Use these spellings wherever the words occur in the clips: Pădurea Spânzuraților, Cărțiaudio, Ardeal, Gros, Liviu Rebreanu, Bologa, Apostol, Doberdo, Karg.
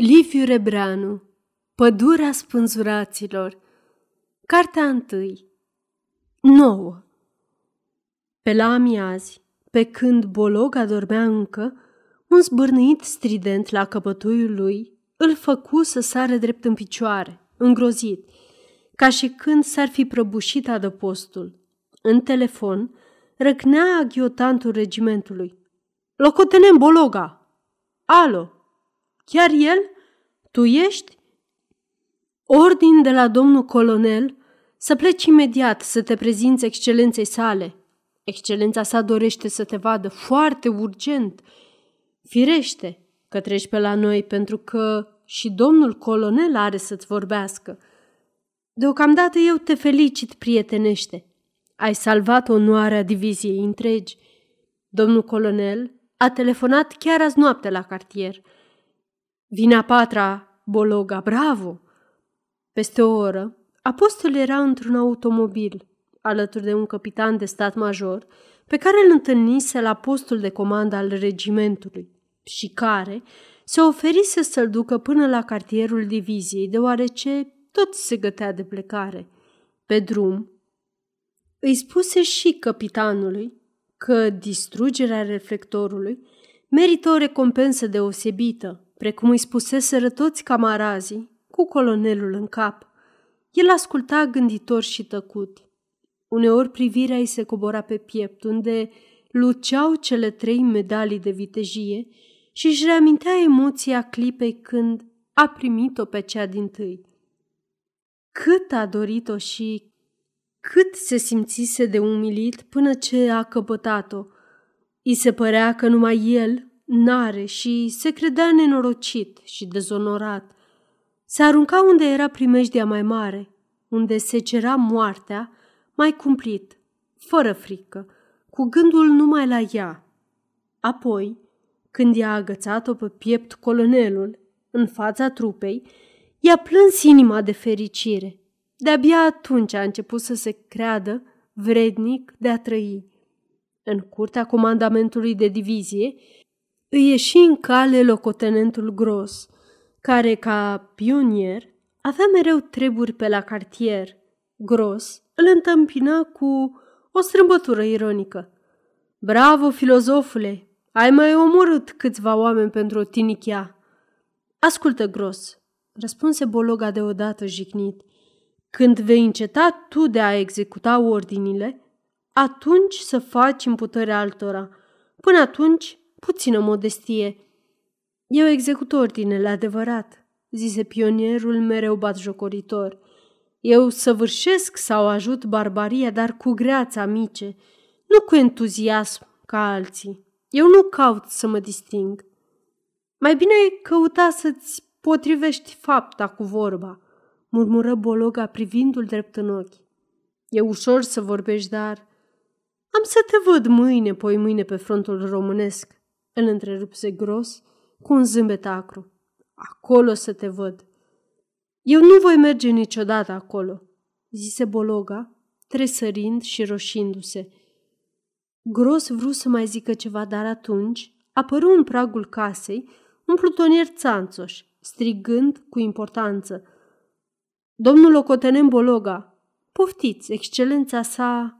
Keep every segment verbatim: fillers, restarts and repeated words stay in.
Liviu Rebreanu, Pădurea Spânzuraților, Cartea întâi, nouă. Pe la amiazi, pe când Bologa dormea încă, un zbârnit strident la căpătuiul lui îl făcu să sară drept în picioare, îngrozit, ca și când s-ar fi prăbușit adăpostul. În telefon răcnea aghiotantul regimentului. Locotenent Bologa! Alo! Chiar el? Tu ești? Ordin de la domnul colonel să pleci imediat să te prezinți excelenței sale. Excelența sa dorește să te vadă foarte urgent. Firește că treci pe la noi pentru că și domnul colonel are să-ți vorbească. Deocamdată eu te felicit, prietenește. Ai salvat onoarea diviziei întregi. Domnul colonel a telefonat chiar azi noapte la cartier. Vine a patra, Bologa, bravo! Peste o oră, Apostol era într-un automobil, alături de un căpitan de stat major, pe care îl întâlnise la postul de comandă al regimentului și care se oferise să-l ducă până la cartierul diviziei, deoarece tot se gătea de plecare. Pe drum, îi spuse și căpitanului că distrugerea reflectorului merită o recompensă deosebită, precum îi spuseseră toți camarazii, cu colonelul în cap. El asculta gânditor și tăcut. Uneori privirea îi se cobora pe piept, unde luceau cele trei medalii de vitejie și își reamintea emoția clipei când a primit-o pe cea dintâi. Cât a dorit-o și cât se simțise de umilit până ce a căpătat-o. I se părea că numai el n-are și se credea nenorocit și dezonorat. Se arunca unde era primejdia mai mare, unde se cera moartea mai cumplit, fără frică, cu gândul numai la ea. Apoi, când i-a agățat-o pe piept colonelul, în fața trupei, i-a plâns inima de fericire. De-abia atunci a început să se creadă vrednic de a trăi. În curtea comandamentului de divizie, îi ieși în cale locotenentul Gros, care, ca pionier, avea mereu treburi pe la cartier. Gros îl întâmpina cu o strâmbătură ironică. Bravo, filozofule! Ai mai omorât câțiva oameni pentru o tinichea. Ascultă, Gros, răspunse Bologa deodată jignit. Când vei înceta tu de a executa ordinile, atunci să faci în puterea altora. Până atunci, puțină modestie. Eu execut ordinele, adevărat, zise pionierul mereu batjocoritor. Eu săvârșesc sau ajut barbaria, dar cu greață, amice, nu cu entuziasm ca alții. Eu nu caut să mă disting. Mai bine căuta să-ți potrivești fapta cu vorba, murmură Bologa privindu-l drept în ochi. E ușor să vorbești, dar am să te văd mâine, poi mâine pe frontul românesc. Îl întrerupse Gros cu un zâmbet acru. Acolo să te văd. Eu nu voi merge niciodată acolo, zise Bologa, tresărind și roșindu-se. Gros vrut să mai zică ceva, dar atunci apăru în pragul casei un plutonier țanțoș, strigând cu importanță. Domnul locotenent Bologa, poftiți, excelența sa...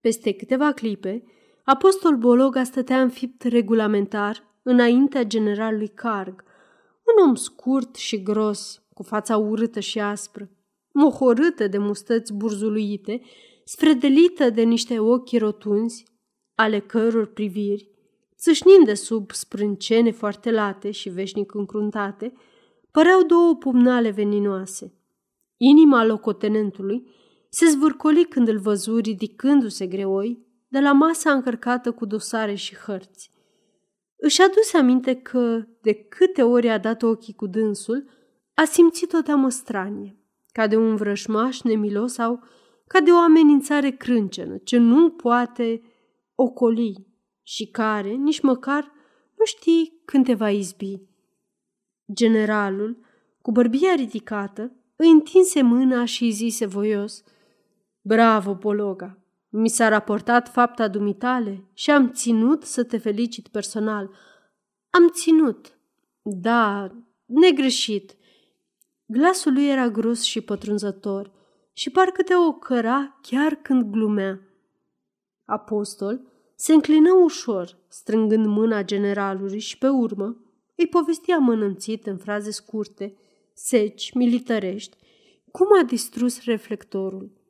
Peste câteva clipe, Apostol Bologa stătea înfipt regulamentar înaintea generalului Karg, un om scurt și gros, cu fața urâtă și aspră, mohorâtă de mustăți burzuluite, sfredelită de niște ochi rotunzi, ale căror priviri, țâșnind de sub sprâncene foarte late și veșnic încruntate, păreau două pumnale veninoase. Inima locotenentului se zvârcoli când îl văzu ridicându-se greoi de la masa încărcată cu dosare și hărți. Își aduse aminte că, de câte ori a dat ochii cu dânsul, a simțit o teamă stranie, ca de un vrăjmaș nemilos sau ca de o amenințare crâncenă, ce nu poate ocoli și care, nici măcar, nu știi când te va izbi. Generalul, cu bărbia ridicată, îi întinse mâna și îi zise voios, Bravo, Bologa! Mi s-a raportat fapta dumitale și am ținut să te felicit personal. Am ținut, Da, negreșit. Glasul lui era gros și pătrunzător și parcă te ocăra chiar când glumea. Apostol se înclină ușor, strângând mâna generalului și pe urmă îi povestea amănânțit în fraze scurte, seci, militărești, cum a distrus reflectorul.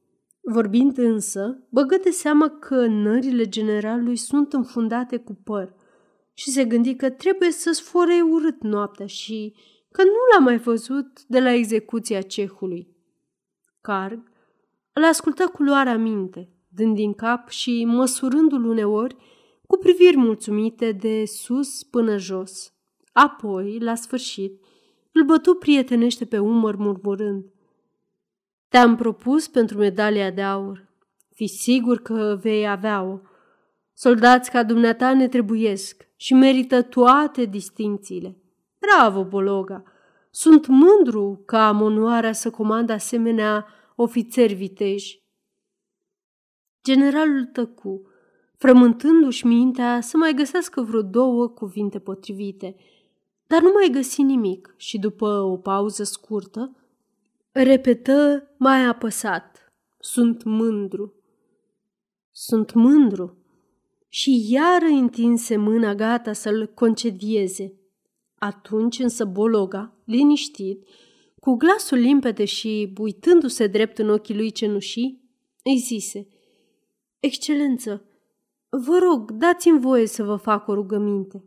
Vorbind însă, băgă de seamă că nările generalului sunt înfundate cu păr și se gândi că trebuie să sfore urât noaptea și că nu l-a mai văzut de la execuția cehului. Karg îl ascultă cu luarea minte, dând din cap și măsurându-l uneori cu priviri mulțumite de sus până jos. Apoi, la sfârșit, îl bătu prietenește pe umăr murmurând: "Te-am propus pentru medalia de aur. Fii sigur că vei avea-o. Soldați ca dumneata ne trebuiesc și merită toate distincțiile. Bravo, Bologa! Sunt mândru că am onoarea să comand asemenea ofițeri viteji." Generalul tăcu, frământându-și mintea să mai găsească vreo două cuvinte potrivite, dar nu mai găsi nimic și, după o pauză scurtă, repetă mai apăsat: "Sunt mândru. Sunt mândru." Și iară întinse mâna gata să-l concedieze. Atunci însă Bologa, liniștit, cu glasul limpede și uitându-se drept în ochii lui cenușii, îi zise: "Excelență, vă rog, dați-mi voie să vă fac o rugăminte."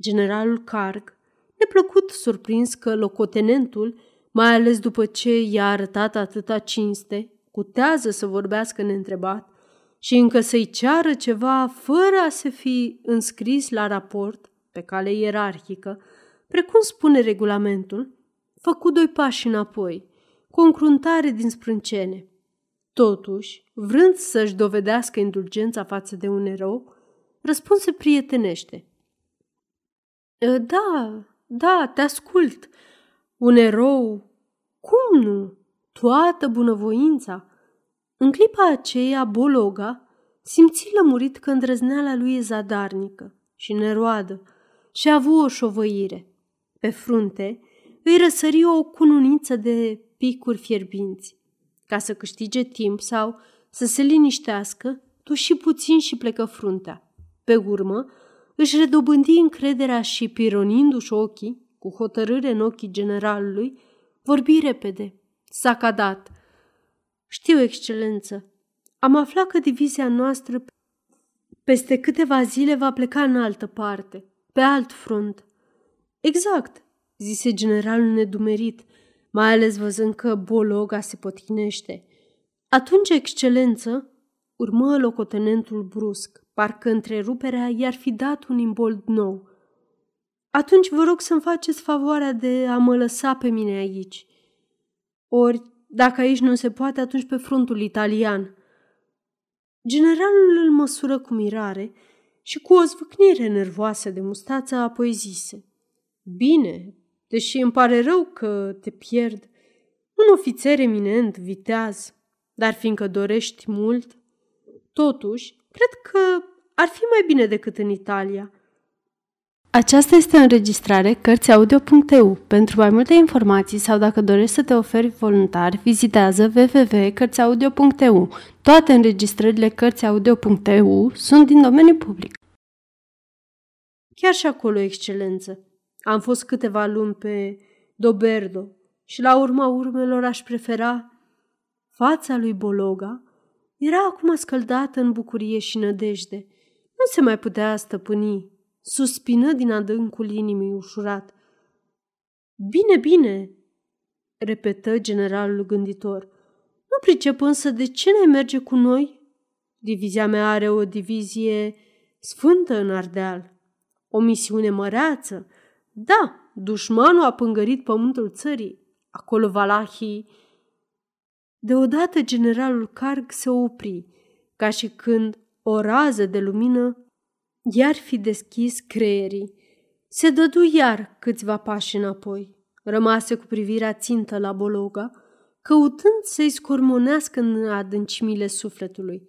Generalul Karg, neplăcut surprins că locotenentul, mai ales după ce i-a arătat atâta cinste, cutează să vorbească neîntrebat și încă să-i ceară ceva fără a se fi înscris la raport pe cale ierarhică, precum spune regulamentul, făcu doi pași înapoi, cu o încruntare din sprâncene. Totuși, vrând să-și dovedească indulgența față de un erou, răspunse prietenește: "Da, da, te ascult. Un erou? Cum nu? Toată bunăvoința." În clipa aceea, Bologa simți lămurit că îndrăzneala lui e zadarnică și neroadă și a avut o șovăire. Pe frunte îi răsări o cununiță de picuri fierbinți. Ca să câștige timp sau să se liniștească, tuși puțin și plecă fruntea. Pe urmă, își redobândi încrederea și, pironindu-și ochii, cu hotărâre în ochii generalului, vorbi repede, sacadat: "Știu, excelență, am aflat că divizia noastră peste câteva zile va pleca în altă parte, pe alt front." "Exact," zise generalul nedumerit, mai ales văzând că Bologa se potinește. "Atunci, excelență," urmă locotenentul brusc, parcă întreruperea i-ar fi dat un imbold nou, "atunci vă rog să-mi faceți favoarea de a mă lăsa pe mine aici. Ori, dacă aici nu se poate, atunci pe frontul italian." Generalul îl măsură cu mirare și cu o zvâcnire nervoasă de mustață, apoi zise: "Bine, deși îmi pare rău că te pierd, un ofițer eminent, viteaz, dar fiindcă dorești mult, totuși, cred că ar fi mai bine decât în Italia." Aceasta este o înregistrare Cărțiaudio punct e u. Pentru mai multe informații sau dacă dorești să te oferi voluntar, vizitează w w w punct cărțiaudio punct e u. Toate înregistrările Cărțiaudio punct e u sunt din domeniu public. "Chiar și acolo, excelență. Am fost câteva luni pe Doberdo și la urma urmelor aș prefera..." Fața lui Bologa era acum scăldată în bucurie și nădejde. Nu se mai putea stăpâni. Suspină din adâncul inimii ușurat. "Bine, bine," repetă generalul gânditor. "Nu pricep însă de ce ne merge cu noi? Divizia mea are o divizie sfântă în Ardeal. O misiune măreață. Da, dușmanul a pângărit pământul țării. Acolo valahii..." Deodată generalul Karg se opri, ca și când o rază de lumină i-ar fi deschis creierii. Se dădu iar câțiva pași înapoi. Rămase cu privirea țintă la Bologa, căutând să-i scormonească în adâncimile sufletului.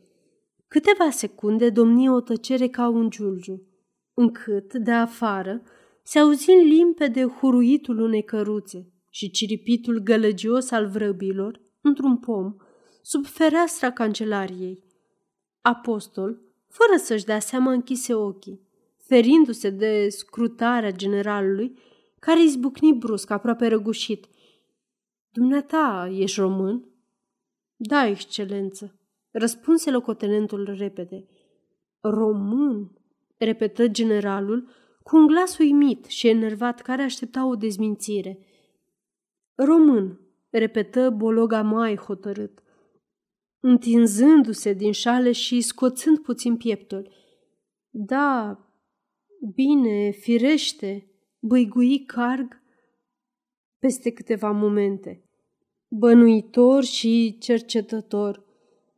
Câteva secunde domnie o tăcere ca un giulgiu, încât, de afară, se auzind limpede huruitul unei căruțe și ciripitul gălăgios al vrăbilor într-un pom sub fereastra cancelariei. Apostol, fără să-și dea seama, închise ochii, ferindu-se de scrutarea generalului, care izbucni brusc, aproape răgușit. "Dumneata, ești român?" "Da, excelență," răspunse locotenentul repede. "Român?" repetă generalul, cu un glas uimit și enervat, care aștepta o dezmințire. "Român," repetă Bologa mai hotărât, întinzându-se din șale și scoțând puțin pieptul. "Da, bine, firește," băigui Karg peste câteva momente, bănuitor și cercetător.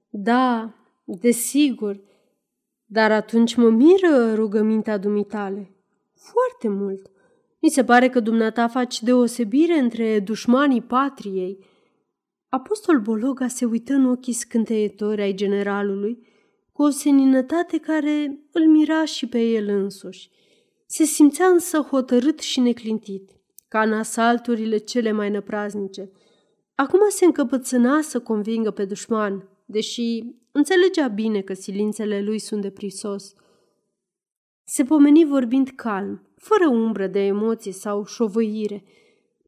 "Da, desigur, dar atunci mă miră rugămintea dumitale foarte mult. Mi se pare că dumneata faci deosebire între dușmanii patriei." Apostol Bologa se uită în ochii scânteitori ai generalului cu o seninătate care îl mira și pe el însuși. Se simțea însă hotărât și neclintit, ca în asalturile cele mai năpraznice. Acum se încăpățâna să convingă pe dușman, deși înțelegea bine că silințele lui sunt de prisos. Se pomeni vorbind calm, fără umbră de emoții sau șovăire,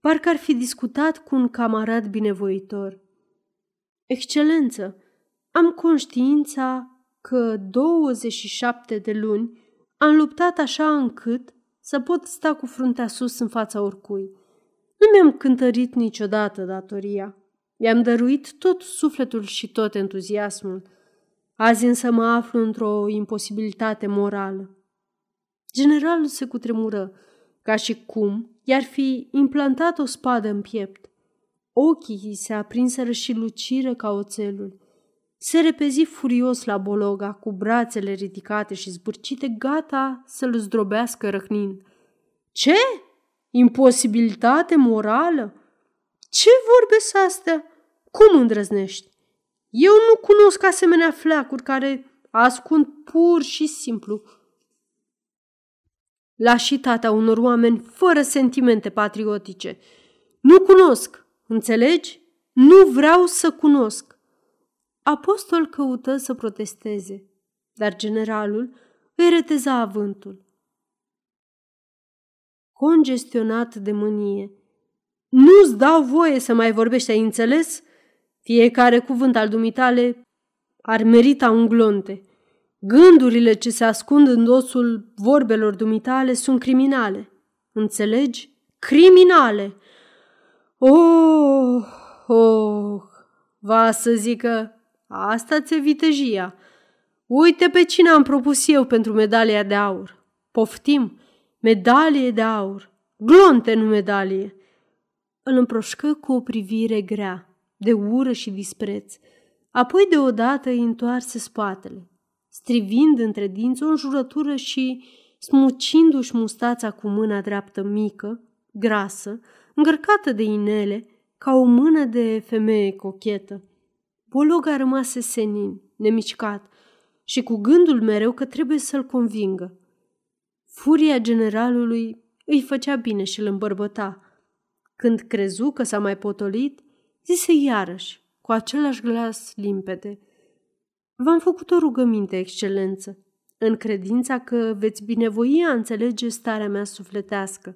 parcă ar fi discutat cu un camarad binevoitor. "Excelență, am conștiința că douăzeci și șapte de luni am luptat așa încât să pot sta cu fruntea sus în fața oricui. Nu mi-am cântărit niciodată datoria. I-am dăruit tot sufletul și tot entuziasmul. Azi însă mă aflu într-o imposibilitate morală." Generalul se cutremură, ca și cum i-ar fi implantat o spadă în piept. Ochii se aprinseră și luciră ca oțelul. Se repezi furios la Bologa, cu brațele ridicate și zbârcite, gata să-l zdrobească răhnind. "Ce? Imposibilitate morală? Ce vorbesc astea? Cum îndrăznești? Eu nu cunosc asemenea fleacuri care ascund pur și simplu lașitatea unor oameni fără sentimente patriotice. Nu cunosc, înțelegi? Nu vreau să cunosc." Apostol căută să protesteze, dar generalul îi reteza avântul. Congestionat de mânie: "Nu-ți dau voie să mai vorbești, ai înțeles? Fiecare cuvânt al dumitale ar merita un glonte. Gândurile ce se ascund în dosul vorbelor dumitale sunt criminale. Înțelegi? Criminale! Oh, oh, va să zică, asta ți-e vitejia. Uite pe cine am propus eu pentru medalia de aur. Poftim, medalie de aur, glonte, nu medalie." Îl împroșcă cu o privire grea, de ură și dispreț, apoi deodată îi întoarse spatele, strivind între dinți o înjurătură și smucindu-și mustața cu mâna dreaptă mică, grasă, încărcată de inele, ca o mână de femeie cochetă. Bologa rămase senin, nemișcat, și cu gândul mereu că trebuie să-l convingă. Furia generalului îi făcea bine și îl îmbărbăta. Când crezu că s-a mai potolit, zise iarăși, cu același glas limpede: "V-am făcut o rugăminte, excelență, în credința că veți binevoi a înțelege starea mea sufletească.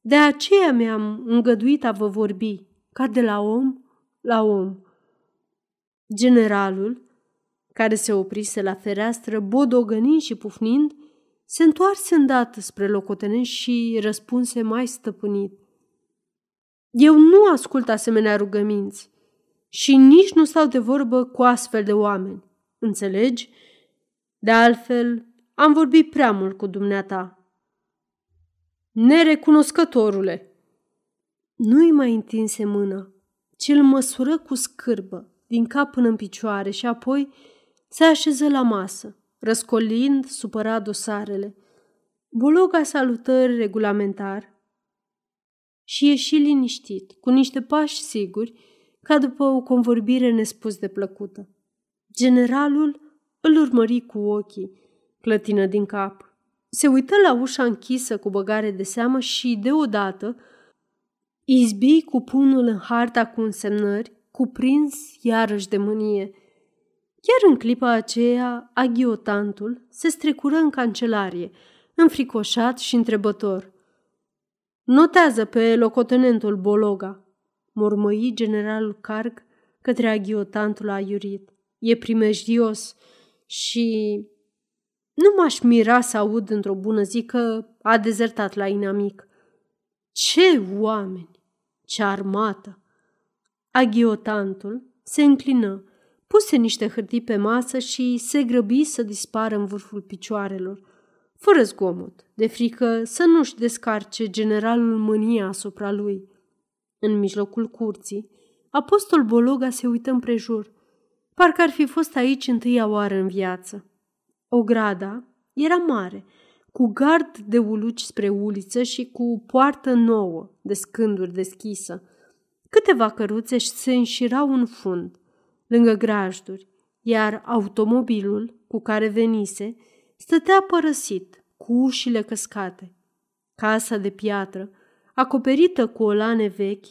De aceea mi-am îngăduit a vă vorbi, ca de la om la om." Generalul, care se oprise la fereastră, bodogănind și pufnind, se întoarse îndată spre locotenent și răspunse mai stăpânit: "Eu nu ascult asemenea rugăminți și nici nu stau de vorbă cu astfel de oameni. Înțelegi? De altfel, am vorbit prea mult cu dumneata." "Nerecunoscătorule!" Nu-i mai întinse mâna, ci îl măsură cu scârbă, din cap până în picioare, și apoi se așeză la masă, răscolind supărat dosarele. Bologa salutări regulamentar și ieși liniștit, cu niște pași siguri, ca după o convorbire nespus de plăcută. Generalul îl urmări cu ochii, clătină din cap, Se uită la ușa închisă cu băgare de seamă și, deodată, izbi cu pumnul în harta cu însemnări, cuprins iarăși de mânie. Chiar în clipa aceea, aghiotantul se strecură în cancelarie, înfricoșat și întrebător. "Notează pe locotenentul Bologa," mormăi generalul Karg către aghiotantul aiurit. "E primejdios și nu m-aș mira să aud într-o bună zi că a dezertat la inamic." Ce oameni! Ce armată! Aghiotantul se înclină, puse niște hârtii pe masă și se grăbi să dispară în vârful picioarelor, fără zgomot, de frică să nu-și descarce generalul mânia asupra lui. În mijlocul curții, Apostol Bologa se uită împrejur, parcă ar fi fost aici întâia oară în viață. Ograda era mare, cu gard de uluci spre uliță și cu poartă nouă de scânduri deschisă. Câteva căruțe se înșirau în fund, lângă grajduri, iar automobilul cu care venise stătea părăsit, cu ușile căscate. Casa de piatră, acoperită cu olane vechi,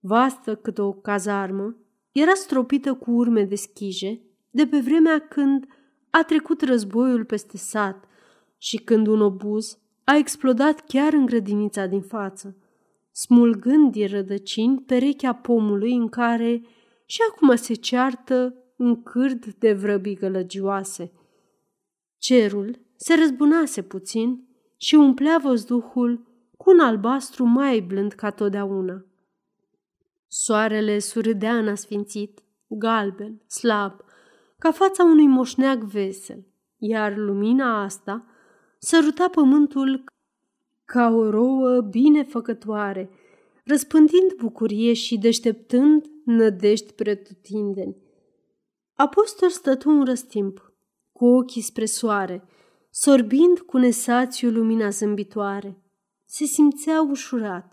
vastă cât o cazarmă, era stropită cu urme de schije de pe vremea când a trecut războiul peste sat și când un obuz a explodat chiar în grădinița din față, smulgând din rădăcini perechea pomului în care și acum se ceartă un cârd de vrăbii gălăgioase. Cerul se răzbunase puțin și umplea văzduhul cu un albastru mai blând ca totdeauna. Soarele surâdea înasfințit, galben, slab, ca fața unui moșneag vesel, iar lumina asta săruta pământul ca o rouă binefăcătoare, răspândind bucurie și deșteptând nădești pretutindeni. Apostol stătu un răstimp, cu ochii spre soare, sorbind cu nesațiu lumina zâmbitoare. Se simțea ușurat,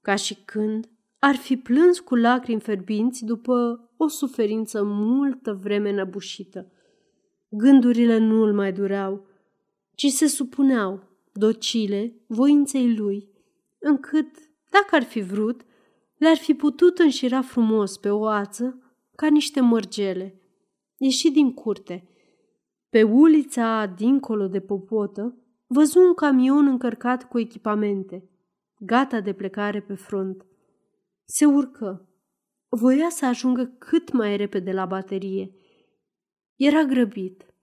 ca și când ar fi plâns cu lacrimi ferbinți după o suferință multă vreme năbușită. Gândurile nu îl mai dureau, ci se supuneau, docile, voinței lui, încât, dacă ar fi vrut, le-ar fi putut înșira frumos pe o ață ca niște mărgele. Ieși din curte. Pe ulița dincolo de popotă, văzu un camion încărcat cu echipamente, gata de plecare pe front. Se urcă. Voia să ajungă cât mai repede la baterie. Era grăbit,